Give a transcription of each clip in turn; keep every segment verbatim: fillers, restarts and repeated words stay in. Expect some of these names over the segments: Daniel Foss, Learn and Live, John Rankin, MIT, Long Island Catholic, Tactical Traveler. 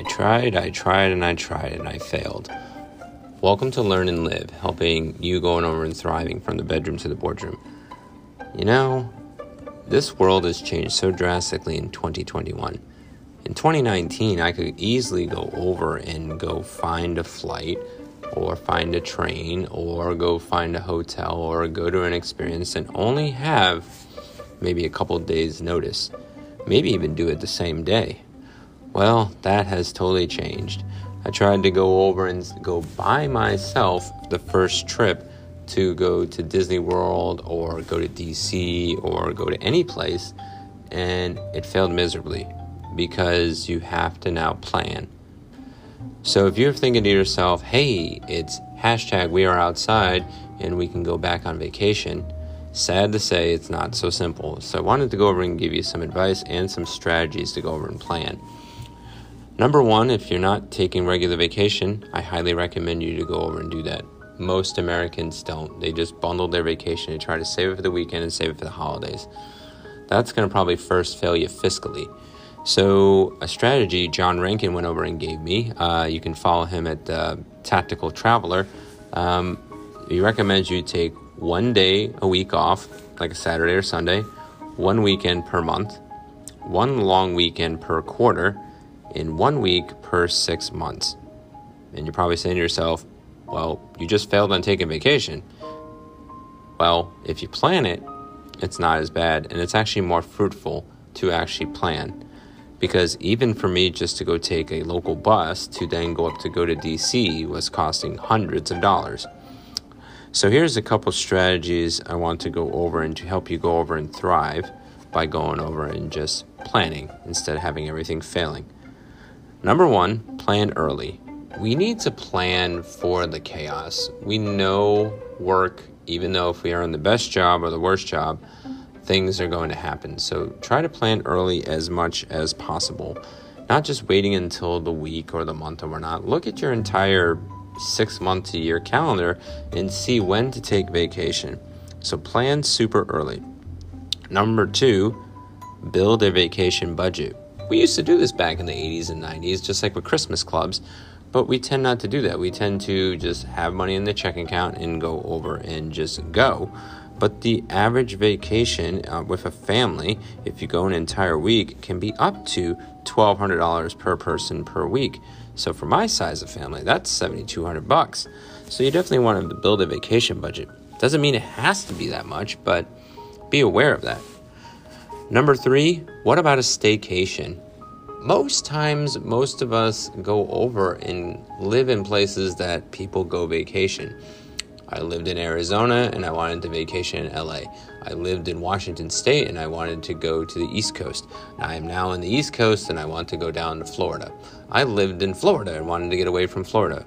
I tried, I tried, and I tried, and I failed. Welcome to Learn and Live, helping you going over and thriving from the bedroom to the boardroom. You know, this world has changed so drastically in twenty twenty-one. In twenty nineteen, I could easily go over and go find a flight or find a train or go find a hotel or go to an experience and only have maybe a couple days notice, maybe even do it the same day. Well, that has totally changed. I tried to go over and go by myself the first trip to go to Disney World or go to D C or go to any place, and it failed miserably because you have to now plan. So if you're thinking to yourself, hey, it's hashtag we are outside and we can go back on vacation, sad to say, it's not so simple. So I wanted to go over and give you some advice and some strategies to go over and plan. Number one, if you're not taking regular vacation, I highly recommend you to go over and do that. Most Americans don't. They just bundle their vacation and try to save it for the weekend and save it for the holidays. That's going to probably first fail you fiscally. So a strategy John Rankin went over and gave me, uh, you can follow him at uh, Tactical Traveler. Um, he recommends you take one day a week off, like a Saturday or Sunday, one weekend per month, one long weekend per quarter, and one week per six months. And you're probably saying to yourself, well, you just failed on taking vacation. Well, if you plan it, it's not as bad, and it's actually more fruitful to actually plan. Because even for me, just to go take a local bus to then go up to go to D C was costing hundreds of dollars. So here's a couple strategies I want to go over and to help you go over and thrive by going over and just planning instead of having everything failing. Number one, plan early. We need to plan for the chaos. We know work, even though if we are in the best job or the worst job, things are going to happen. So try to plan early as much as possible. Not just waiting until the week or the month or whatnot. Look at your entire six month to year calendar and see when to take vacation. So plan super early. Number two, build a vacation budget. We used to do this back in the eighties and nineties, just like with Christmas clubs, but we tend not to do that. We tend to just have money in the checking account and go over and just go. But the average vacation uh, with a family, if you go an entire week, can be up to twelve hundred dollars per person per week. So for my size of family, that's seventy-two hundred bucks. So you definitely want to build a vacation budget. Doesn't mean it has to be that much, but be aware of that. Number three, what about a staycation? Most times, most of us go over and live in places that people go vacation. I lived in Arizona and I wanted to vacation in L A. I lived in Washington State and I wanted to go to the East Coast. I am now in the East Coast and I want to go down to Florida. I lived in Florida and wanted to get away from Florida.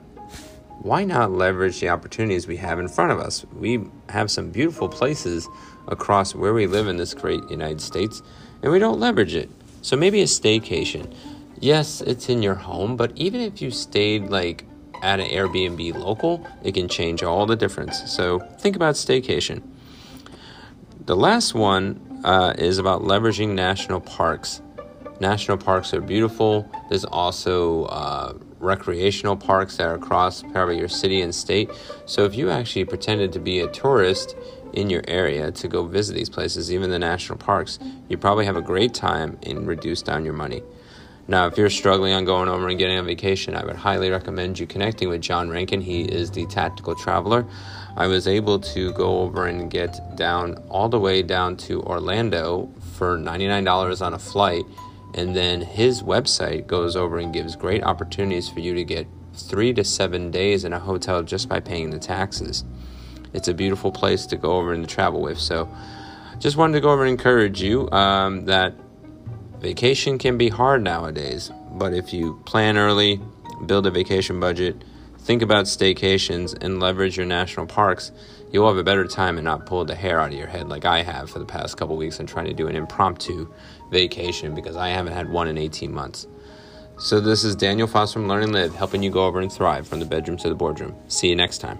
Why not leverage the opportunities we have in front of us? We have some beautiful places across where we live in this great United States and we don't leverage it. So maybe a staycation. Yes, it's in your home, but even if you stayed like at an Airbnb local, it can change all the difference. So think about staycation. The last one uh, is about leveraging national parks. National parks are beautiful. There's also uh, recreational parks that are across probably your city and state. So if you actually pretended to be a tourist in your area to go visit these places, even the national parks, you probably have a great time and reduce down your money. Now, if you're struggling on going over and getting on vacation, I would highly recommend you connecting with John Rankin. He is the Tactical Traveler. I was able to go over and get down all the way down to Orlando for ninety-nine dollars on a flight. And then his website goes over and gives great opportunities for you to get three to seven days in a hotel just by paying the taxes. It's a beautiful place to go over and travel with. So just wanted to go over and encourage you um, that vacation can be hard nowadays, but if you plan early, build a vacation budget, think about staycations, and leverage your national parks, you'll have a better time and not pull the hair out of your head like I have for the past couple weeks and trying to do an impromptu vacation because I haven't had one in eighteen months. So this is Daniel Foss from Learn and Live, helping you go over and thrive from the bedroom to the boardroom. See you next time.